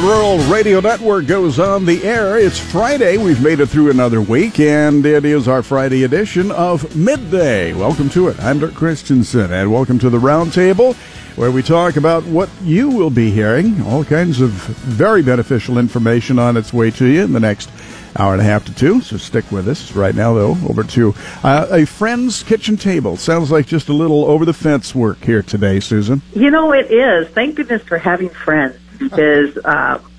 The Rural Radio Network goes on the air. It's Friday. We've made it through another week, and it is our Friday edition of Midday. Welcome to it. I'm Dirk Christensen, and welcome to the Roundtable, where we talk about what you will be hearing, all kinds of very beneficial information on its way to you in the next hour and a half to two, so stick with us. Right now, though, over to a friend's kitchen table. Sounds like just a little over-the-fence work here today, Susan. You know, it is. Thank goodness for having friends, because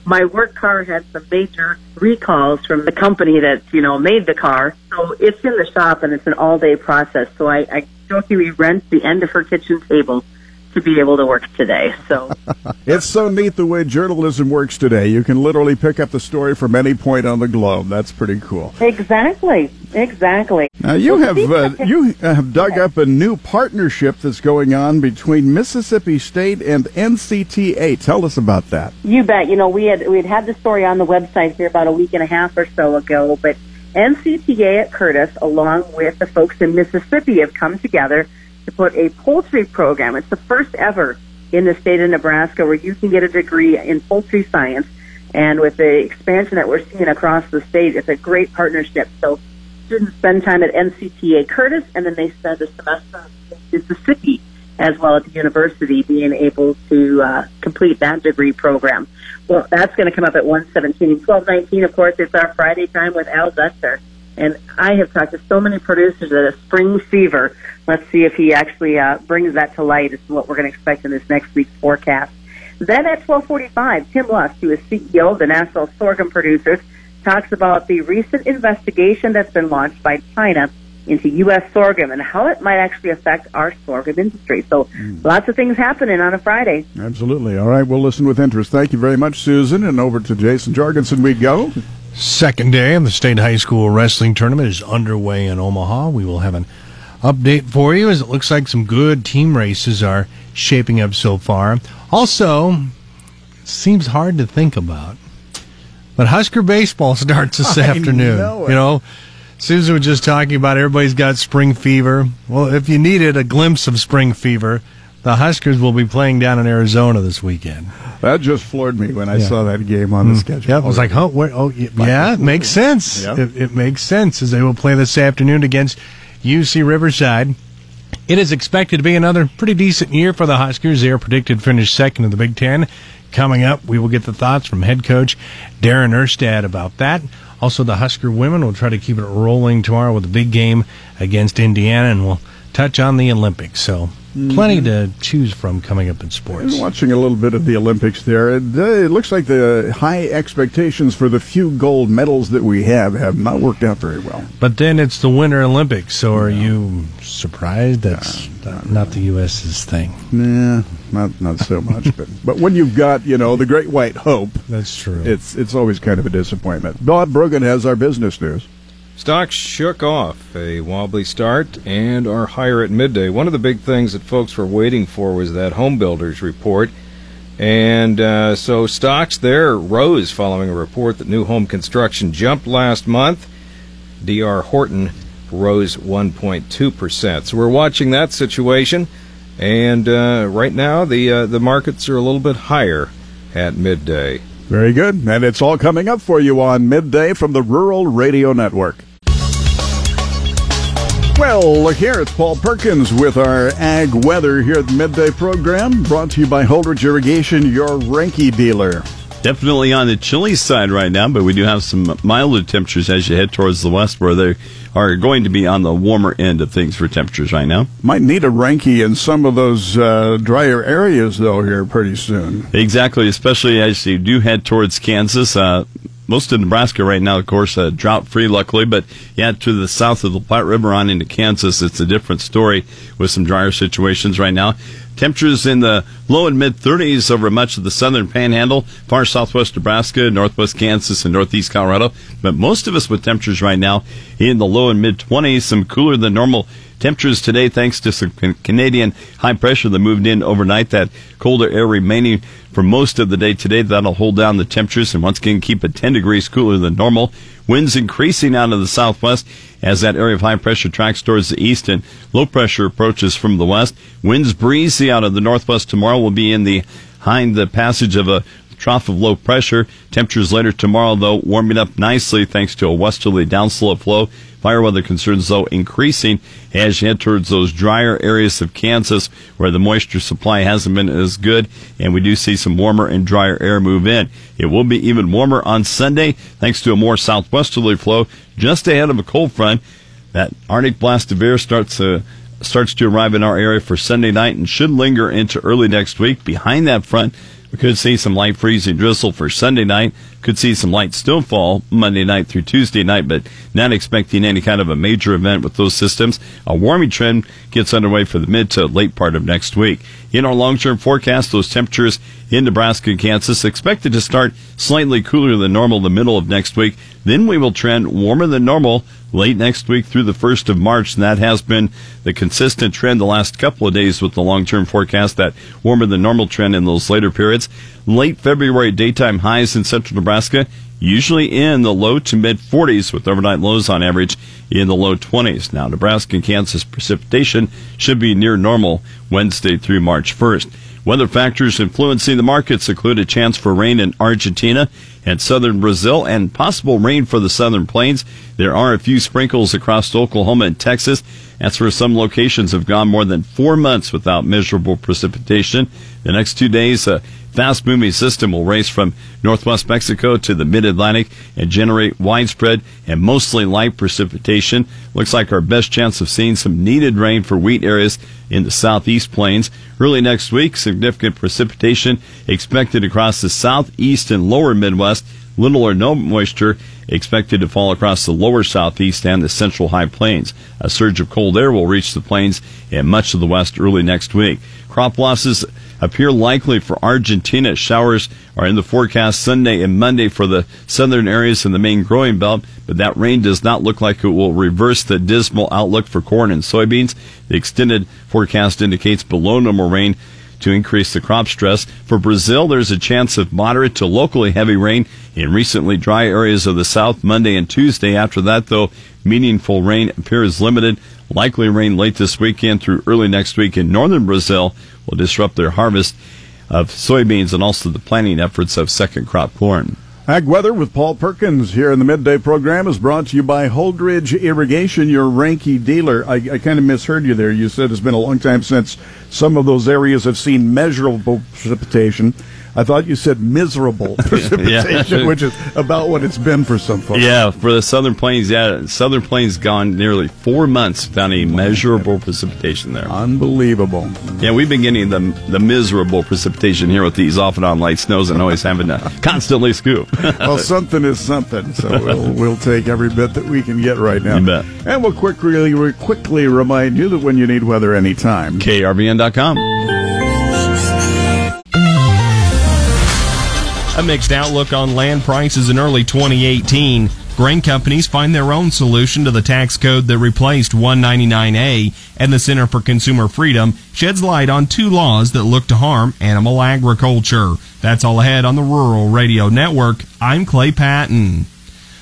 my work car had some major recalls from the company that, you know, made the car. So it's in the shop, and it's an all-day process. So I jokingly rent the end of her kitchen table to be able to work today. So it's so neat the way journalism works today. You can literally pick up the story from any point on the globe. That's pretty cool. Exactly. Now you have dug up a new partnership that's going on between Mississippi State and NCTA. Tell us about that. You bet. You know, we had the story on the website here about a week and a half or so ago, but NCTA at Curtis, along with the folks in Mississippi, have come together to put a poultry program. It's the first ever in the state of Nebraska where you can get a degree in poultry science. And with the expansion that we're seeing across the state, it's a great partnership. So students spend time at NCTA Curtis, and then they spend a semester in Mississippi as well at the university, being able to complete that degree program. Well, that's going to come up at 1:17 and 12:19. Of course, it's our Friday time with Al Dutcher. And I have talked to so many producers that a spring fever. Let's see if he actually brings that to light as to what we're going to expect in this next week's forecast. Then at 12:45, Tim Lust, who is CEO of the National Sorghum Producers, talks about the recent investigation that's been launched by China into U.S. sorghum and how it might actually affect our sorghum industry. So lots of things happening on a Friday. Absolutely. All right, we'll listen with interest. Thank you very much, Susan. And over to Jason Jorgensen we go. Second day of the state high school wrestling tournament is underway in Omaha. We will have an update for you, as it looks like some good team races are shaping up so far. Also, seems hard to think about, but Husker baseball starts this afternoon. You know, Susan was just talking about everybody's got spring fever. Well, if you needed a glimpse of spring fever, the Huskers will be playing down in Arizona this weekend. That just floored me when I saw that game on the schedule. Yeah, I was like, it makes sense. Yeah. It makes sense, as they will play this afternoon against UC Riverside. It is expected to be another pretty decent year for the Huskers. They are predicted to finish second in the Big Ten. Coming up, we will get the thoughts from head coach Darren Erstad about that. Also, the Husker women will try to keep it rolling tomorrow with a big game against Indiana, and we'll touch on the Olympics. So plenty to choose from coming up in sports. And watching a little bit of the Olympics there, it looks like the high expectations for the few gold medals that we have not worked out very well. But then it's the Winter Olympics, so are you surprised? That's not the U.S.'s thing. Nah, not so much. but when you've got, you know, the Great White Hope, that's true. It's always kind of a disappointment. Bob Brogan has our business news. Stocks shook off a wobbly start and are higher at midday. One of the big things that folks were waiting for was that home builders report. And so stocks there rose following a report that new home construction jumped last month. D.R. Horton rose 1.2%. So we're watching that situation. And right now the markets are a little bit higher at midday. Very good. And it's all coming up for you on Midday from the Rural Radio Network. Well, look here, it's Paul Perkins with our Ag Weather here at the Midday program, brought to you by Holdridge Irrigation, your Rankie dealer. Definitely on the chilly side right now, but we do have some milder temperatures as you head towards the west, where they are going to be on the warmer end of things for temperatures right now. Might need a Rankie in some of those drier areas, though, here pretty soon. Exactly, especially as you do head towards Kansas. Most of Nebraska right now, of course, drought-free, luckily. But, yeah, to the south of the Platte River on into Kansas, it's a different story with some drier situations right now. Temperatures in the low and mid-30s over much of the southern panhandle, far southwest Nebraska, northwest Kansas, and northeast Colorado. But most of us with temperatures right now in the low and mid-20s, some cooler than normal temperatures today, thanks to some Canadian high pressure that moved in overnight. That colder air remaining for most of the day today, that'll hold down the temperatures and once again keep it 10 degrees cooler than normal. Winds increasing out of the southwest as that area of high pressure tracks towards the east and low pressure approaches from the west. Winds breezy out of the northwest tomorrow will be in the passage of a trough of low pressure. Temperatures later tomorrow, though, warming up nicely thanks to a westerly downslope flow. Fire weather concerns, though, increasing as you head towards those drier areas of Kansas where the moisture supply hasn't been as good, and we do see some warmer and drier air move in. It will be even warmer on Sunday thanks to a more southwesterly flow just ahead of a cold front. That Arctic blast of air starts to arrive in our area for Sunday night and should linger into early next week. Behind that front, we could see some light freezing drizzle for Sunday night. Could see some light snowfall Monday night through Tuesday night, but not expecting any kind of a major event with those systems. A warming trend gets underway for the mid to late part of next week. In our long-term forecast, those temperatures in Nebraska and Kansas expected to start slightly cooler than normal the middle of next week. Then we will trend warmer than normal late next week through the 1st of March, and that has been the consistent trend the last couple of days with the long-term forecast, that warmer than normal trend in those later periods. Late February daytime highs in central Nebraska usually in the low to mid-40s, with overnight lows on average in the low 20s. Now, Nebraska and Kansas precipitation should be near normal Wednesday through March 1st. Weather factors influencing the markets include a chance for rain in Argentina and southern Brazil and possible rain for the southern plains. There are a few sprinkles across Oklahoma and Texas. That's where some locations have gone more than 4 months without measurable precipitation. The next 2 days, a fast-moving system will race from northwest Mexico to the mid-Atlantic and generate widespread and mostly light precipitation. Looks like our best chance of seeing some needed rain for wheat areas in the southeast plains. Early next week, significant precipitation expected across the southeast and lower Midwest. Little or no moisture expected to fall across the lower southeast and the central high plains. A surge of cold air will reach the plains and much of the west early next week. Crop losses appear likely for Argentina. Showers are in the forecast Sunday and Monday for the southern areas in the main growing belt, but that rain does not look like it will reverse the dismal outlook for corn and soybeans. The extended forecast indicates below normal rain to increase the crop stress. For Brazil, there's a chance of moderate to locally heavy rain in recently dry areas of the south Monday and Tuesday. After that, though, meaningful rain appears limited. Likely rain late this weekend through early next week in northern Brazil will disrupt their harvest of soybeans and also the planting efforts of second crop corn. Ag Weather with Paul Perkins here in the midday program is brought to you by Holdridge Irrigation, your Rankie dealer. I kind of misheard you there. You said it's been a long time since some of those areas have seen measurable precipitation. I thought you said miserable precipitation, which is about what it's been for some folks. Yeah, for the southern plains, southern plains gone nearly 4 months without any measurable precipitation there. Unbelievable. Yeah, we've been getting the miserable precipitation here with these off and on light snows and always having to constantly scoop. Well, something is something, so we'll take every bit that we can get right now. You bet. And we'll quickly remind you that when you need weather anytime, KRVN.com. A mixed outlook on land prices in early 2018. Grain companies find their own solution to the tax code that replaced 199A, and the Center for Consumer Freedom sheds light on two laws that look to harm animal agriculture. That's all ahead on the Rural Radio Network. I'm Clay Patton.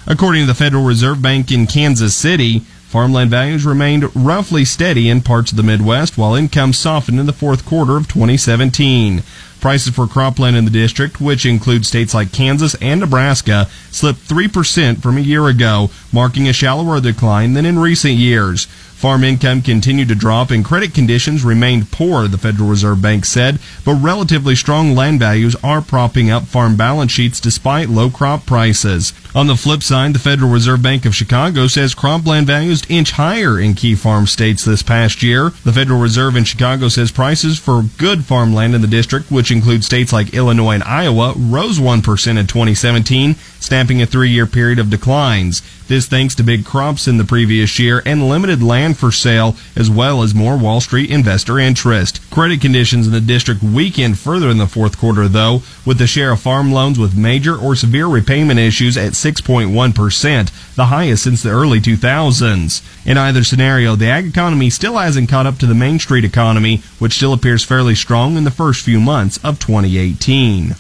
According to the Federal Reserve Bank in Kansas City, farmland values remained roughly steady in parts of the Midwest, while incomes softened in the fourth quarter of 2017. Prices for cropland in the district, which includes states like Kansas and Nebraska, slipped 3% from a year ago, marking a shallower decline than in recent years. Farm income continued to drop and credit conditions remained poor, the Federal Reserve Bank said, but relatively strong land values are propping up farm balance sheets despite low crop prices. On the flip side, the Federal Reserve Bank of Chicago says cropland values inch higher in key farm states this past year. The Federal Reserve in Chicago says prices for good farmland in the district, which includes states like Illinois and Iowa, rose 1% in 2017, snapping a 3-year period of declines. This thanks to big crops in the previous year and limited land for sale, as well as more Wall Street investor interest. Credit conditions in the district weakened further in the fourth quarter, though, with the share of farm loans with major or severe repayment issues at 6.1%, the highest since the early 2000s. In either scenario, the ag economy still hasn't caught up to the Main Street economy, which still appears fairly strong in the first few months of 2018.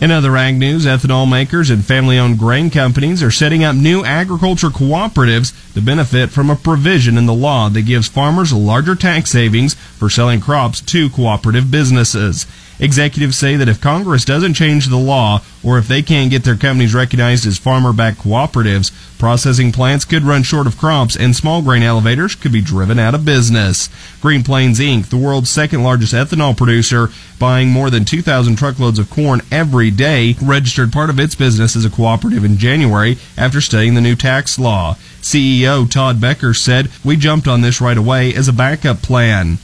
In other ag news, ethanol makers and family-owned grain companies are setting up new agriculture cooperatives to benefit from a provision in the law that gives farmers larger tax savings for selling crops to cooperative businesses. Executives say that if Congress doesn't change the law, or if they can't get their companies recognized as farmer-backed cooperatives, processing plants could run short of crops and small grain elevators could be driven out of business. Green Plains, Inc., the world's second-largest ethanol producer, buying more than 2,000 truckloads of corn every day, registered part of its business as a cooperative in January after studying the new tax law. CEO Todd Becker said, "We jumped on this right away as a backup plan."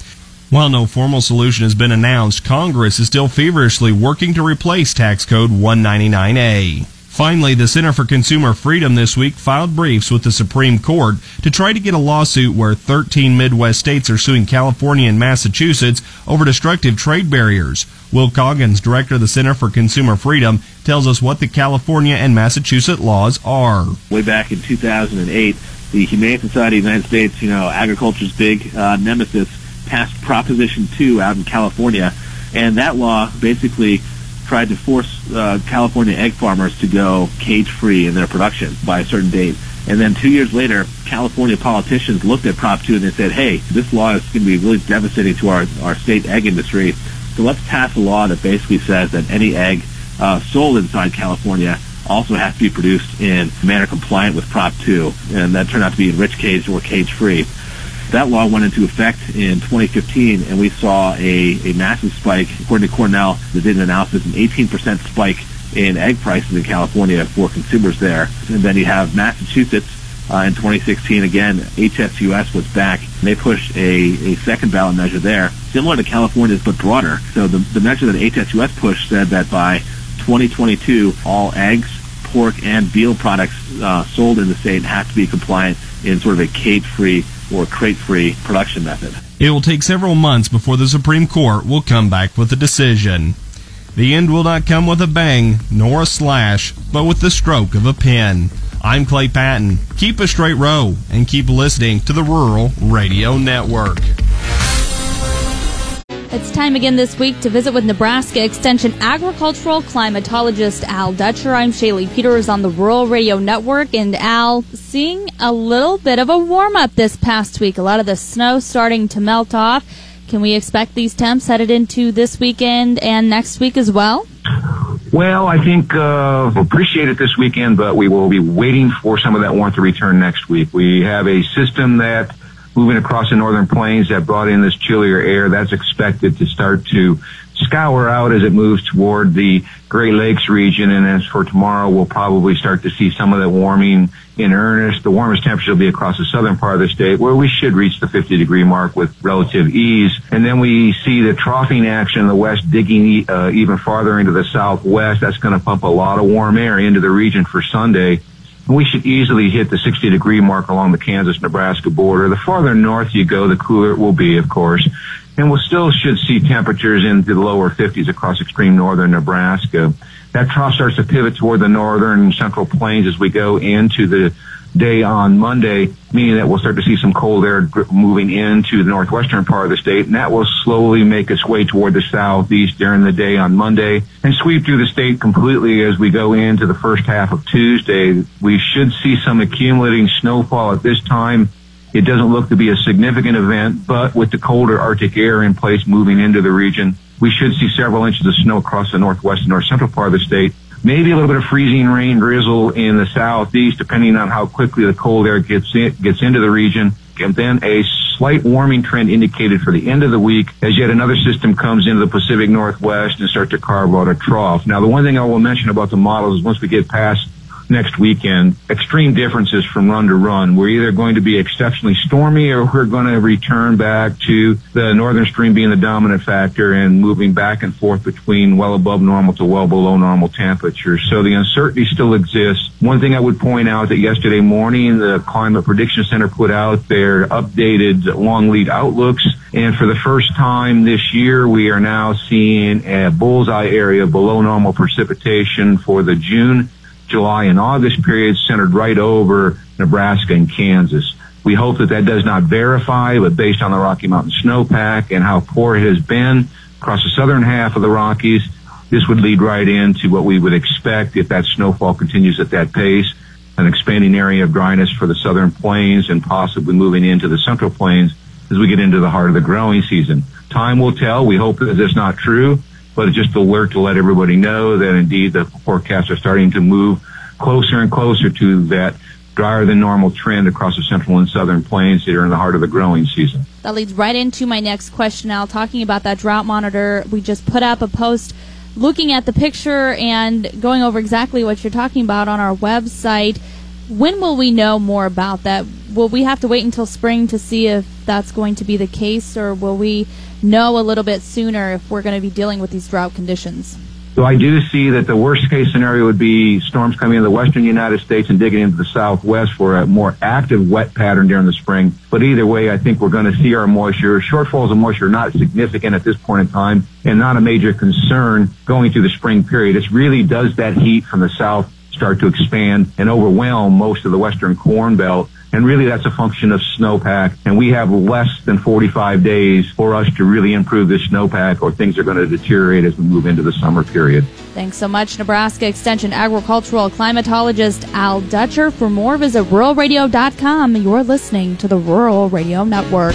While no formal solution has been announced, Congress is still feverishly working to replace Tax Code 199A. Finally, the Center for Consumer Freedom this week filed briefs with the Supreme Court to try to get a lawsuit where 13 Midwest states are suing California and Massachusetts over destructive trade barriers. Will Coggins, director of the Center for Consumer Freedom, tells us what the California and Massachusetts laws are. Way back in 2008, the Humane Society of the United States, agriculture's big nemesis, passed Proposition 2 out in California, and that law basically tried to force California egg farmers to go cage-free in their production by a certain date. And then 2 years later, California politicians looked at Prop 2 and they said, hey, this law is going to be really devastating to our state egg industry, so let's pass a law that basically says that any egg sold inside California also has to be produced in a manner compliant with Prop 2, and that turned out to be enriched cage or cage-free. That law went into effect in 2015, and we saw a massive spike. According to Cornell, they did an analysis, an 18% spike in egg prices in California for consumers there. And then you have Massachusetts in 2016. Again, HSUS was back. They pushed a second ballot measure there, similar to California's but broader. So the measure that HSUS pushed said that by 2022, all eggs, pork, and veal products sold in the state have to be compliant in sort of a cage-free or crate-free production method. It will take several months before the Supreme Court will come back with a decision. The end will not come with a bang, nor a slash, but with the stroke of a pen. I'm Clay Patton. Keep a straight row and keep listening to the Rural Radio Network. It's time again this week to visit with Nebraska Extension Agricultural Climatologist Al Dutcher. I'm Shaylee Peters on the Rural Radio Network. And Al, seeing a little bit of a warm-up this past week. A lot of the snow starting to melt off. Can we expect these temps headed into this weekend and next week as well? Well, I think we'll appreciate it this weekend, but we will be waiting for some of that warmth to return next week. We have a system that moving across the northern plains that brought in this chillier air, that's expected to start to scour out as it moves toward the Great Lakes region. And as for tomorrow, we'll probably start to see some of that warming in earnest. The warmest temperature will be across the southern part of the state, where we should reach the 50-degree mark with relative ease. And then we see the troughing action in the west digging even farther into the southwest. That's going to pump a lot of warm air into the region for Sunday. We should easily hit the 60-degree mark along the Kansas-Nebraska border. The farther north you go, the cooler it will be, of course. And we still should see temperatures into the lower 50s across extreme northern Nebraska. That trough starts to pivot toward the northern and central plains as we go into the day on Monday, meaning that we'll start to see some cold air moving into the northwestern part of the state, and that will slowly make its way toward the southeast during the day on Monday and sweep through the state completely as we go into the first half of Tuesday. We should see some accumulating snowfall at this time. It doesn't look to be a significant event, but with the colder Arctic air in place moving into the region, we should see several inches of snow across the northwest and north central part of the state. Maybe a little bit of freezing rain drizzle in the southeast, depending on how quickly the cold air gets into the region. And then a slight warming trend indicated for the end of the week as yet another system comes into the Pacific Northwest and starts to carve out a trough. Now, the one thing I will mention about the models is once we get past next weekend, extreme differences from run to run. We're either going to be exceptionally stormy or we're going to return back to the northern stream being the dominant factor and moving back and forth between well above normal to well below normal temperatures. So the uncertainty still exists. One thing I would point out that yesterday morning, the Climate Prediction Center put out their updated long lead outlooks. And for the first time this year, we are now seeing a bullseye area below normal precipitation for the June, July, and August periods centered right over Nebraska and Kansas. We hope that does not verify, but based on the Rocky Mountain snowpack and how poor it has been across the southern half of the Rockies, This would lead right into what we would expect if that snowfall continues at that pace, an expanding area of dryness for the southern plains and possibly moving into the central plains as we get into the heart of the growing season. Time will tell. We hope that that's not true, but it's just an alert to let everybody know that indeed the forecasts are starting to move closer and closer to that drier than normal trend across the central and southern plains that are in the heart of the growing season. That leads right into my next question, Al. Talking about that drought monitor, we just put up a post looking at the picture and going over exactly what you're talking about on our website. When will we know more about that? Will we have to wait until spring to see if that's going to be the case, or will we know a little bit sooner if we're going to be dealing with these drought conditions? So I do see that the worst-case scenario would be storms coming into the western United States and digging into the southwest for a more active wet pattern during the spring. But either way, I think we're going to see our moisture. Shortfalls of moisture are not significant at this point in time and not a major concern going through the spring period. It really does that heat from the south start to expand and overwhelm most of the western corn belt. And really, that's a function of snowpack. And we have less than 45 days for us to really improve this snowpack, or things are going to deteriorate as we move into the summer period. Thanks so much, Nebraska Extension Agricultural Climatologist Al Dutcher. For more, visit ruralradio.com. You're listening to the Rural Radio Network.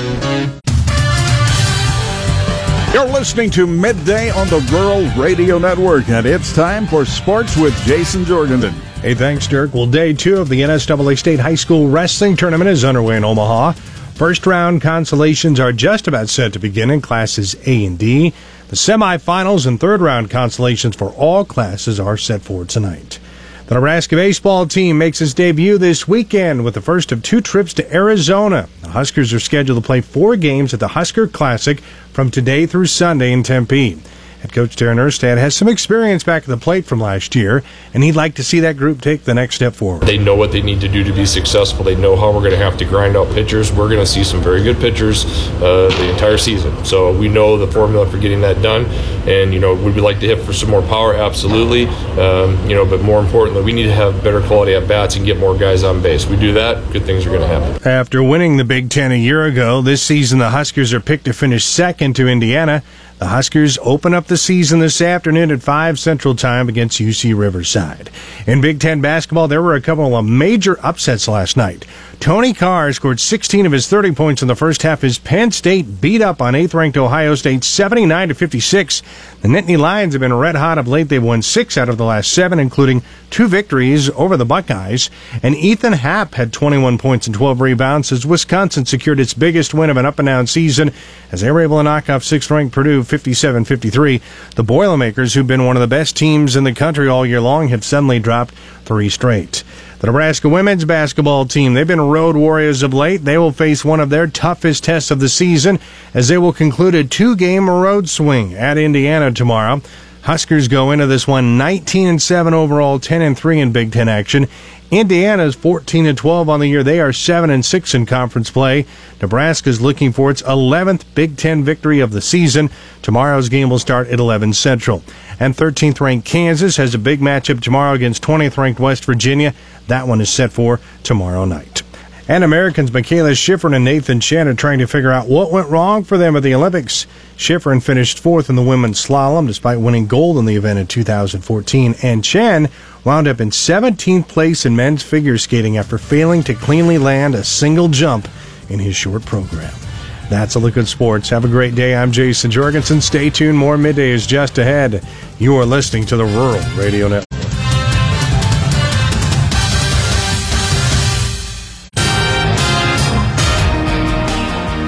You're listening to Midday on the Rural Radio Network, and it's time for Sports with Jason Jorgensen. Hey, thanks, Dirk. Well, day two of the NSAA State High School Wrestling Tournament is underway in Omaha. First-round consolations are just about set to begin in Classes A and D. The semifinals and third-round consolations for all classes are set for tonight. The Nebraska baseball team makes its debut this weekend with the first of two trips to Arizona. The Huskers are scheduled to play 4 games at the Husker Classic from today through Sunday in Tempe. Head coach Darren Erstad has some experience back at the plate from last year, and he'd like to see that group take the next step forward. They know what they need to do to be successful. They know how we're going to have to grind out pitchers. We're going to see some very good pitchers the entire season. So we know the formula for getting that done. And, you know, would we like to hit for some more power? Absolutely. But more importantly, we need to have better quality at-bats and get more guys on base. We do that, good things are going to happen. After winning the Big Ten a year ago, this season the Huskers are picked to finish second to Indiana. The Huskers open up the season this afternoon at 5 Central Time against UC Riverside. In Big Ten basketball, there were a couple of major upsets last night. Tony Carr scored 16 of his 30 points in the first half as Penn State beat up on 8th-ranked Ohio State 79-56. The Nittany Lions have been red-hot of late. They've won 6 out of the last 7, including 2 victories over the Buckeyes. And Ethan Happ had 21 points and 12 rebounds as Wisconsin secured its biggest win of an up-and-down season as they were able to knock off 6th-ranked Purdue 57-53. The Boilermakers, who've been one of the best teams in the country all year long, have suddenly dropped 3 straight. The Nebraska women's basketball team, they've been road warriors of late. They will face one of their toughest tests of the season as they will conclude a 2-game road swing at Indiana tomorrow. Huskers go into this one 19-7 overall, 10-3 in Big Ten action. Indiana's 14-12 on the year. They are 7-6 in conference play. Nebraska's looking for its 11th Big Ten victory of the season. Tomorrow's game will start at 11 Central. And 13th-ranked Kansas has a big matchup tomorrow against 20th-ranked West Virginia. That one is set for tomorrow night. And Americans Michaela Schifrin and Nathan Chen are trying to figure out what went wrong for them at the Olympics. Schifrin finished 4th in the women's slalom despite winning gold in the event in 2014. And Chen wound up in 17th place in men's figure skating after failing to cleanly land a single jump in his short program. That's a look at sports. Have a great day. I'm Jason Jorgensen. Stay tuned. More Midday is just ahead. You are listening to the Rural Radio Network.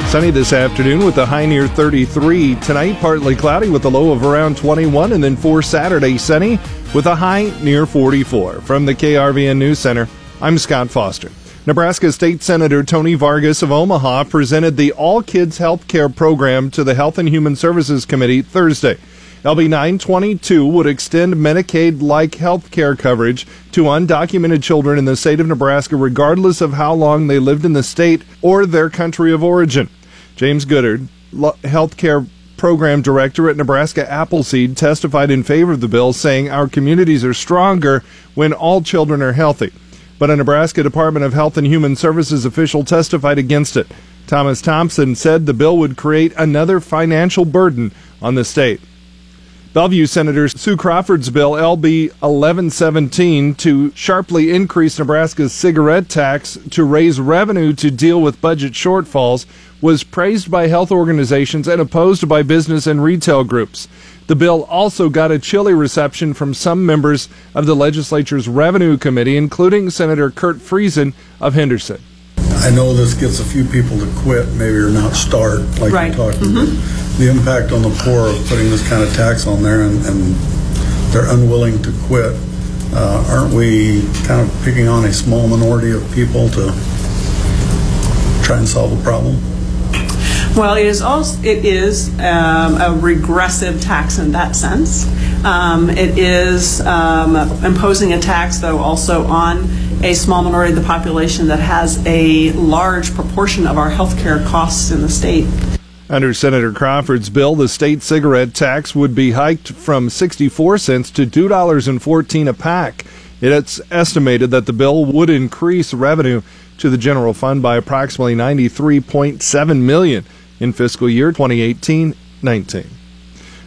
Sunny this afternoon with a high near 33. Tonight, partly cloudy with a low of around 21, and then for Saturday, sunny with a high near 44. From the KRVN News Center, I'm Scott Foster. Nebraska State Senator Tony Vargas of Omaha presented the All Kids Health Care Program to the Health and Human Services Committee Thursday. LB 922 would extend Medicaid-like health care coverage to undocumented children in the state of Nebraska regardless of how long they lived in the state or their country of origin. James Goodard, Healthcare Program Director at Nebraska Appleseed, testified in favor of the bill, saying our communities are stronger when all children are healthy. But a Nebraska Department of Health and Human Services official testified against it. Thomas Thompson said the bill would create another financial burden on the state. Bellevue Senator Sue Crawford's bill, LB 1117, to sharply increase Nebraska's cigarette tax to raise revenue to deal with budget shortfalls, was praised by health organizations and opposed by business and retail groups. The bill also got a chilly reception from some members of the legislature's Revenue Committee, including Senator Kurt Friesen of Henderson. I know this gets a few people to quit, maybe, or not start, like right. You're talking about. The impact on the poor of putting this kind of tax on there, and they're unwilling to quit. Aren't we kind of picking on a small minority of people to try and solve the problem? Well, it is a regressive tax in that sense. It is imposing a tax, though, also on a small minority of the population that has a large proportion of our health care costs in the state. Under Senator Crawford's bill, the state cigarette tax would be hiked from 64 cents to $2.14 a pack. It's estimated that the bill would increase revenue to the general fund by approximately $93.7 million in fiscal year 2018-19.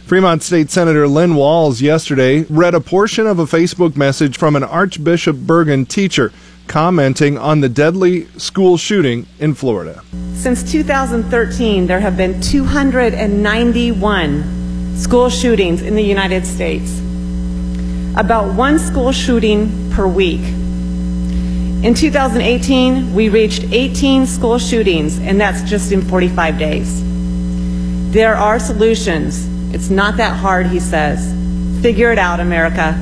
Fremont State Senator Lynn Walls yesterday read a portion of a Facebook message from an Archbishop Bergen teacher commenting on the deadly school shooting in Florida. Since 2013, there have been 291 school shootings in the United States, about one school shooting per week. In 2018, we reached 18 school shootings, and that's just in 45 days. There are solutions. It's not that hard, he says. Figure it out, America.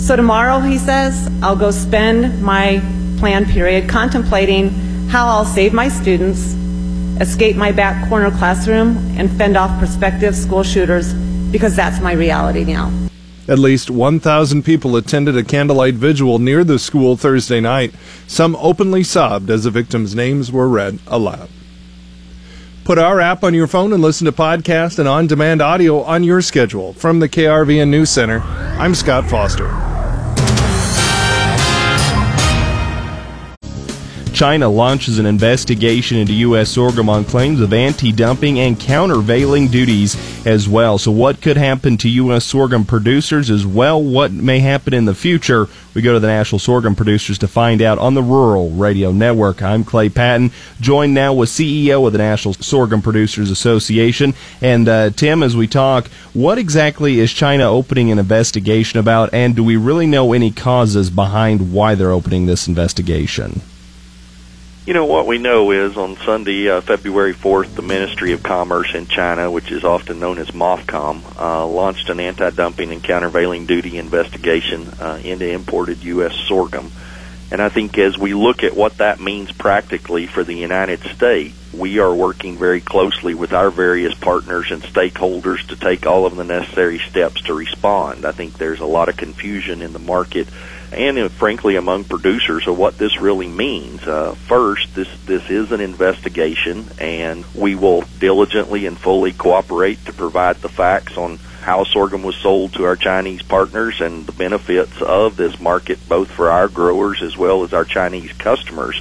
So tomorrow, he says, I'll go spend my plan period contemplating how I'll save my students, escape my back corner classroom, and fend off prospective school shooters, because that's my reality now. At least 1,000 people attended a candlelight vigil near the school Thursday night. Some openly sobbed as the victims' names were read aloud. Put our app on your phone and listen to podcasts and on-demand audio on your schedule. From the KRVN News Center, I'm Scott Foster. China launches an investigation into U.S. sorghum on claims of anti-dumping and countervailing duties as well. So what could happen to U.S. sorghum producers as well? What may happen in the future? We go to the National Sorghum Producers to find out on the Rural Radio Network. I'm Clay Patton, joined now with CEO of the National Sorghum Producers Association. And Tim, as we talk, what exactly is China opening an investigation about, and do we really know any causes behind why they're opening this investigation? You know, what we know is on Sunday, February 4th, the Ministry of Commerce in China, which is often known as MOFCOM, launched an anti-dumping and countervailing duty investigation into imported U.S. sorghum. And I think as we look at what that means practically for the United States, we are working very closely with our various partners and stakeholders to take all of the necessary steps to respond. I think there's a lot of confusion in the market and, frankly, among producers of what this really means. First, this is an investigation, and we will diligently and fully cooperate to provide the facts on how sorghum was sold to our Chinese partners and the benefits of this market, both for our growers as well as our Chinese customers.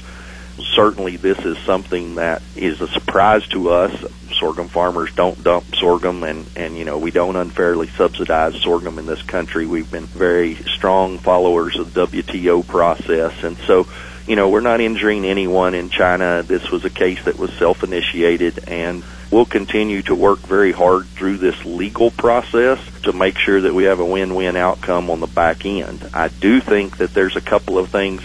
Certainly, this is something that is a surprise to us. Sorghum farmers don't dump sorghum, and you know, we don't unfairly subsidize sorghum in this country. We've been very strong followers of the WTO process, and so, you know, we're not injuring anyone in China. This was a case that was self-initiated, and we'll continue to work very hard through this legal process to make sure that we have a win-win outcome on the back end. I do think that there's a couple of things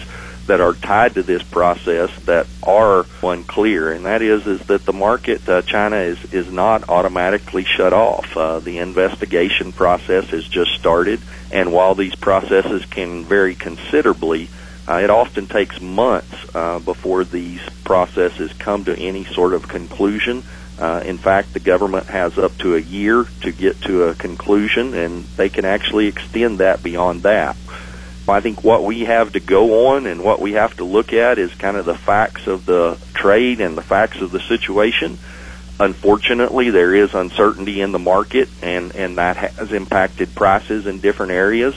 that are tied to this process that are unclear, and that is that the market, China, is not automatically shut off. The investigation process has just started, and while these processes can vary considerably, it often takes months before these processes come to any sort of conclusion. In fact, the government has up to a year to get to a conclusion, and they can actually extend that beyond that. I think what we have to go on and what we have to look at is kind of the facts of the trade and the facts of the situation. Unfortunately, there is uncertainty in the market, and that has impacted prices in different areas.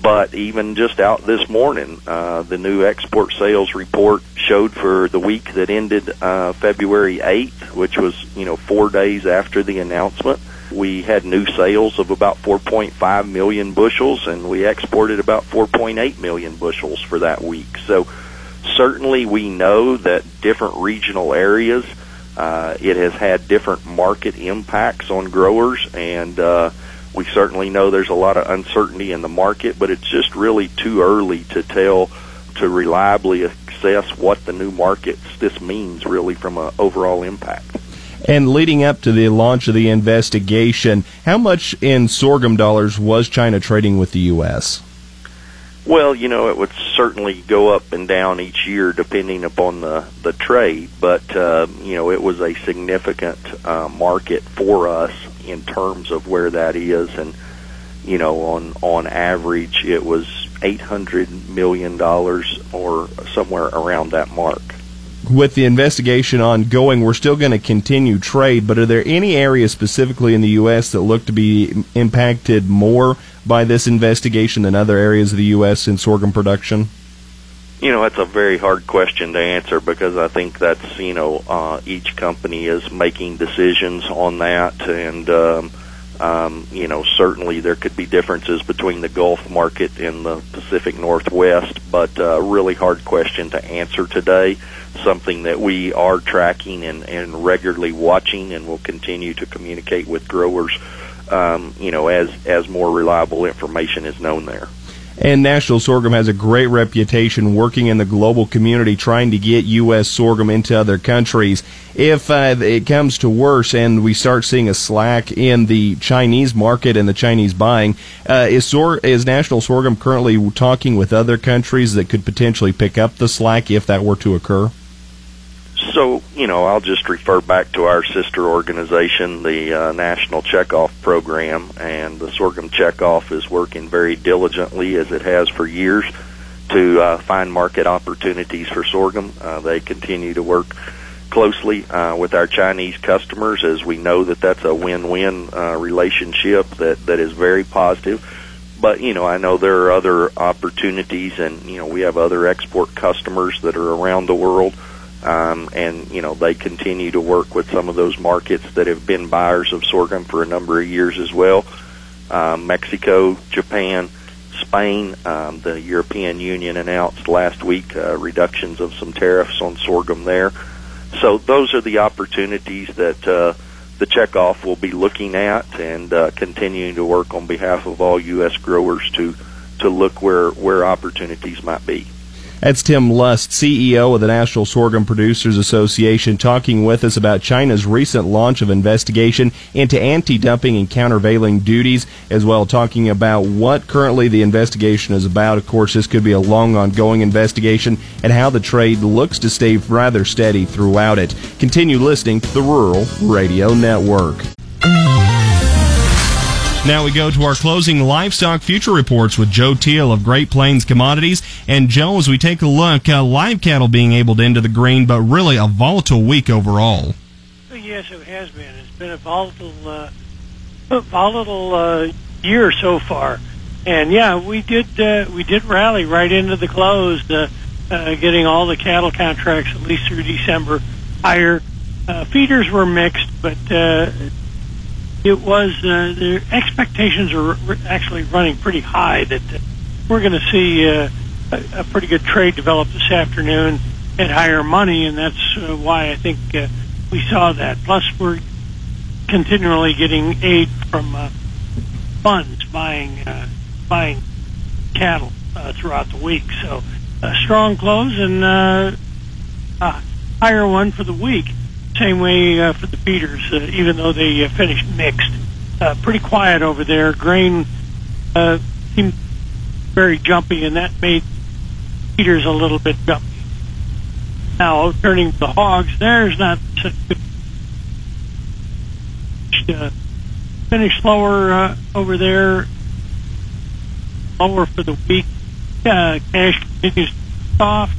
But even just out this morning, the new export sales report showed for the week that ended February 8th, which was, you know, 4 days after the announcement, we had new sales of about 4.5 million bushels, and we exported about 4.8 million bushels for that week. So certainly we know that different regional areas, it has had different market impacts on growers, and we certainly know there's a lot of uncertainty in the market, but it's just really too early to tell, to reliably assess what the new markets this means really from an overall impact. And leading up to the launch of the investigation, how much in sorghum dollars was China trading with the U.S.? Well, you know, it would certainly go up and down each year depending upon the trade, but, you know, it was a significant market for us in terms of where that is. And, you know, on average, it was $800 million or somewhere around that mark. With the investigation ongoing, we're still going to continue trade, but are there any areas specifically in the U.S. that look to be impacted more by this investigation than other areas of the U.S. in sorghum production? You know, that's a very hard question to answer because I think that's, you know, each company is making decisions on that, and, you know, certainly there could be differences between the Gulf market and the Pacific Northwest, but a really hard question to answer today. Something that we are tracking and regularly watching, and will continue to communicate with growers, you know, as more reliable information is known there. And National Sorghum has a great reputation working in the global community trying to get U.S. sorghum into other countries. If it comes to worse and we start seeing a slack in the Chinese market and the Chinese buying, is National Sorghum currently talking with other countries that could potentially pick up the slack if that were to occur? So, you know, I'll just refer back to our sister organization, the National Checkoff Program, and the Sorghum Checkoff is working very diligently, as it has for years, to find market opportunities for sorghum. They continue to work closely with our Chinese customers, as we know that that's a win-win relationship that is very positive. But, you know, I know there are other opportunities, and, you know, we have other export customers that are around the world. And, you know, they continue to work with some of those markets that have been buyers of sorghum for a number of years as well. Mexico, Japan, Spain, the European Union announced last week reductions of some tariffs on sorghum there. So those are the opportunities that the checkoff will be looking at, and continuing to work on behalf of all U.S. growers to look where opportunities might be. That's Tim Lust, CEO of the National Sorghum Producers Association, talking with us about China's recent launch of investigation into anti-dumping and countervailing duties, as well talking about what currently the investigation is about. Of course, this could be a long, ongoing investigation, and how the trade looks to stay rather steady throughout it. Continue listening to the Rural Radio Network. Now we go to our closing livestock future reports with Joe Teal of Great Plains Commodities. And, Joe, as we take a look, live cattle being able to enter the green, but really a volatile week overall. Yes, it has been. It's been a volatile year so far. And, yeah, we did rally right into the close, getting all the cattle contracts, at least through December, higher. Feeders were mixed, but... it was, their expectations are actually running pretty high that we're going to see a pretty good trade develop this afternoon at higher money, and that's why I think we saw that. Plus, we're continually getting aid from funds buying cattle throughout the week. So a strong close and a higher one for the week. Same way for the feeders, even though they finished mixed. Pretty quiet over there. Grain seemed very jumpy, and that made feeders a little bit jumpy. Now, turning to the hogs, there's not such good. Finished lower over there, lower for the week. Cash continues soft.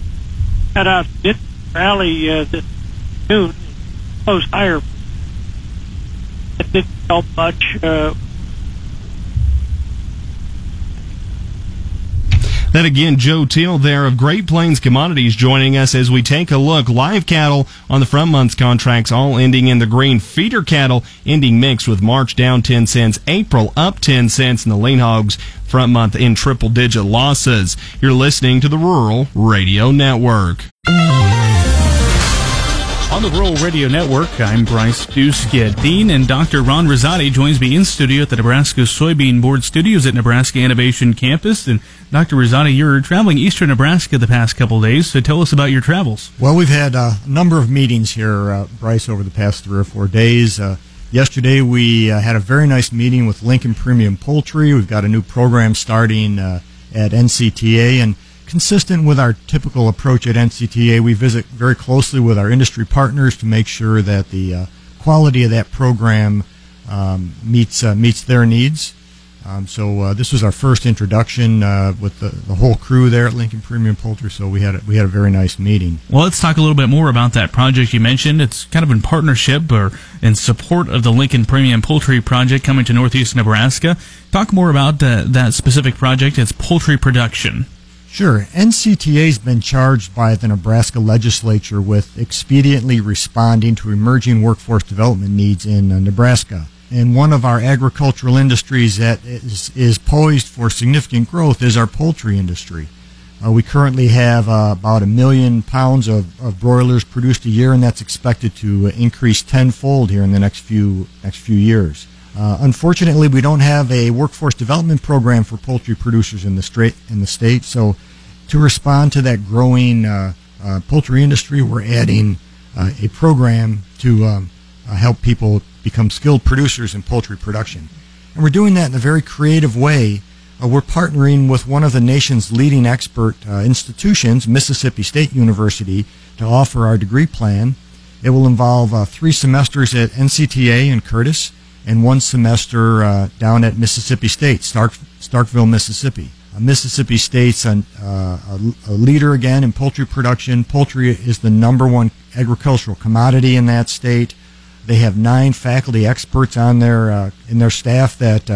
Cut out this rally this noon. Closed higher. It didn't help much. Then again, Joe Teal there of Great Plains Commodities joining us as we take a look. Live cattle on the front month's contracts all ending in the green. Feeder cattle ending mixed with March down 10 cents, April up 10 cents, and the lean hogs front month in triple-digit losses. You're listening to the Rural Radio Network. On the Rural Radio Network, I'm Bryce Duskid. Dean and Dr. Ron Rosati joins me in studio at the Nebraska Soybean Board Studios at Nebraska Innovation Campus. And Dr. Rosati, you're traveling eastern Nebraska the past couple days, so tell us about your travels. Well, we've had a number of meetings here, Bryce, over the past 3 or 4 days. Yesterday we had a very nice meeting with Lincoln Premium Poultry. We've got a new program starting at NCTA, and consistent with our typical approach at NCTA, we visit very closely with our industry partners to make sure that the quality of that program meets their needs. This was our first introduction with the whole crew there at Lincoln Premium Poultry, so we had a very nice meeting. Well, let's talk a little bit more about that project you mentioned. It's kind of in partnership or in support of the Lincoln Premium Poultry Project coming to northeast Nebraska. Talk more about that specific project. It's poultry production. Sure. NCTA's been charged by the Nebraska legislature with expediently responding to emerging workforce development needs in Nebraska. And one of our agricultural industries that is poised for significant growth is our poultry industry. We currently have about 1 million pounds of broilers produced a year, and that's expected to increase tenfold here in the next few years. Unfortunately, we don't have a workforce development program for poultry producers in the state. So to respond to that growing poultry industry, we're adding a program to help people become skilled producers in poultry production. And we're doing that in a very creative way. We're partnering with one of the nation's leading expert institutions, Mississippi State University, to offer our degree plan. It will involve 3 semesters at NCTA in Curtis, and 1 semester down at Mississippi State, Starkville, Mississippi. Mississippi State's a leader, again, in poultry production. Poultry is the #1 agricultural commodity in that state. They have 9 faculty experts on in their staff that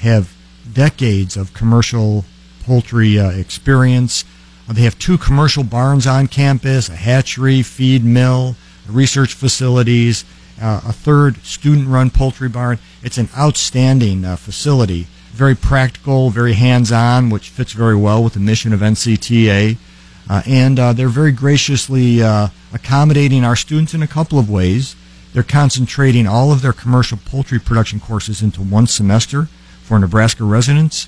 have decades of commercial poultry experience. They have 2 commercial barns on campus, a hatchery, feed mill, research facilities, a 3rd student-run poultry barn. It's an outstanding facility, very practical, very hands-on, which fits very well with the mission of NCTA. And they're very graciously accommodating our students in a couple of ways. They're concentrating all of their commercial poultry production courses into 1 semester for Nebraska residents.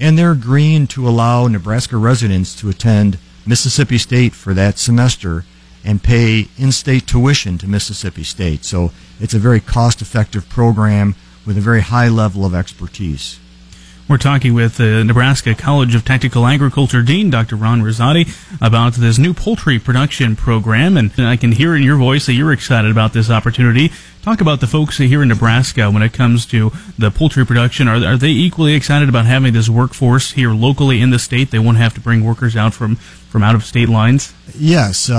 And they're agreeing to allow Nebraska residents to attend Mississippi State for that semester and pay in-state tuition to Mississippi State. So it's a very cost-effective program with a very high level of expertise. We're talking with the Nebraska College of Technical Agriculture Dean, Dr. Ron Rosati, about this new poultry production program. And I can hear in your voice that you're excited about this opportunity. Talk about the folks here in Nebraska when it comes to the poultry production. Are they equally excited about having this workforce here locally in the state? They won't have to bring workers out from out-of-state lines? Yes.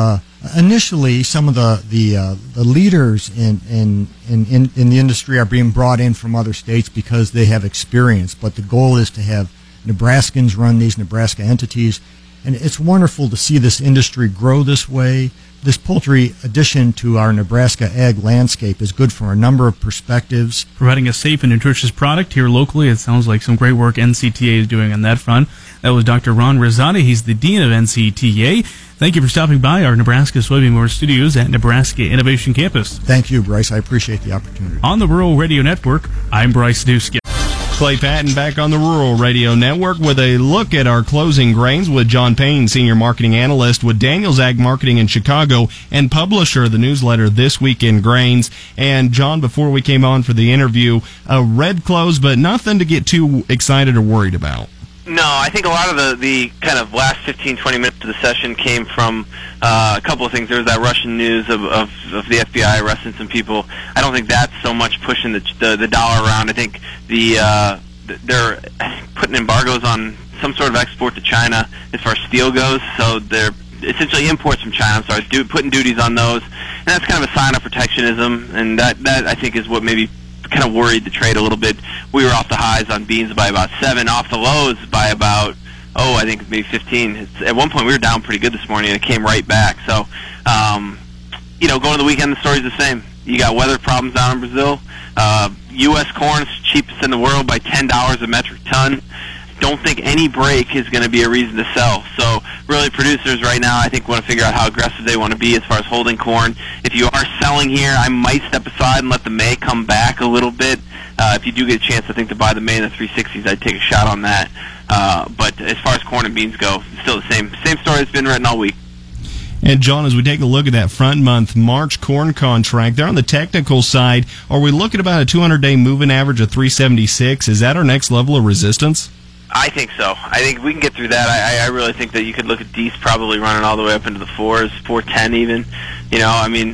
Initially, some of the leaders in the industry are being brought in from other states because they have experience. But the goal is to have Nebraskans run these Nebraska entities, and it's wonderful to see this industry grow this way. This poultry addition to our Nebraska ag landscape is good from a number of perspectives. Providing a safe and nutritious product here locally, it sounds like some great work NCTA is doing on that front. That was Dr. Ron Rosati. He's the Dean of NCTA. Thank you for stopping by our Nebraska Soybean Board Studios at Nebraska Innovation Campus. Thank you, Bryce. I appreciate the opportunity. On the Rural Radio Network, I'm Bryce Duskid. Clay Patton back on the Rural Radio Network with a look at our closing grains with John Payne, Senior Marketing Analyst with Daniels Ag Marketing in Chicago and publisher of the newsletter This Week in Grains. And, John, before we came on for the interview, a red close, but nothing to get too excited or worried about. No, I think a lot of the kind of last 15, 20 minutes of the session came from a couple of things. There was that Russian news of the FBI arresting some people. I don't think that's so much pushing the dollar around. I think they're putting embargoes on some sort of export to China as far as steel goes, so they're essentially imports from China. I'm sorry, putting duties on those, and that's kind of a sign of protectionism, and that I think is what maybe kind of worried the trade a little bit. We were off the highs on beans by about 7, off the lows by about oh, I think maybe 15. At one point, we were down pretty good this morning, and it came right back. So, you know, going to the weekend, the story's the same. You got weather problems down in Brazil. U.S. corn is cheapest in the world by $10 a metric ton. Don't think any break is going to be a reason to sell. So really, producers right now, I think, want to figure out how aggressive they want to be as far as holding corn. If you are selling here, I might step aside and let the May come back a little bit. If you do get a chance, I think, to buy the May in the 360s, I'd take a shot on that. But as far as corn and beans go, still the same story that's been written all week. And, John, as we take a look at that front month March corn contract, there on the technical side, are we looking about a 200-day moving average of 376? Is that our next level of resistance? I think so. I think we can get through that. I really think that you could look at Deese probably running all the way up into the 4s, 410 even. You know, I mean,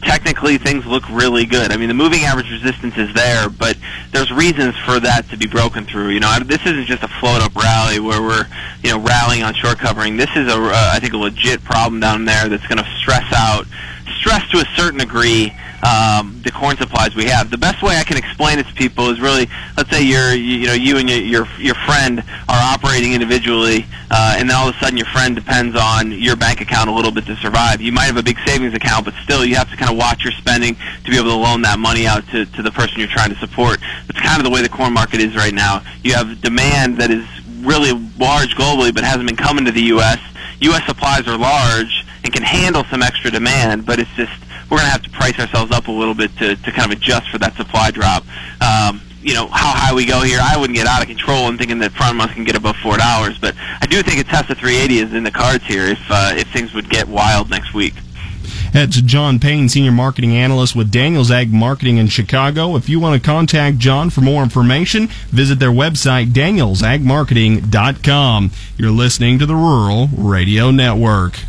technically things look really good. I mean, the moving average resistance is there, but there's reasons for that to be broken through. You know, this isn't just a float-up rally where we're, you know, rallying on short covering. This is, I think, a legit problem down there that's going to stress to a certain degree the corn supplies we have. The best way I can explain it to people is really, let's say you and your friend are operating individually, and then all of a sudden your friend depends on your bank account a little bit to survive. You might have a big savings account, but still you have to kind of watch your spending to be able to loan that money out to the person you're trying to support. That's kind of the way the corn market is right now. You have demand that is really large globally but hasn't been coming to the U.S. U.S. supplies are large and can handle some extra demand, but it's just we're going to have to price ourselves up a little bit to kind of adjust for that supply drop. You know, how high we go here, I wouldn't get out of control and thinking that front month can get above $4, but I do think a test of 380 is in the cards here if things would get wild next week. That's John Payne, Senior Marketing Analyst with Daniels Ag Marketing in Chicago. If you want to contact John for more information, visit their website, danielsagmarketing.com. You're listening to the Rural Radio Network.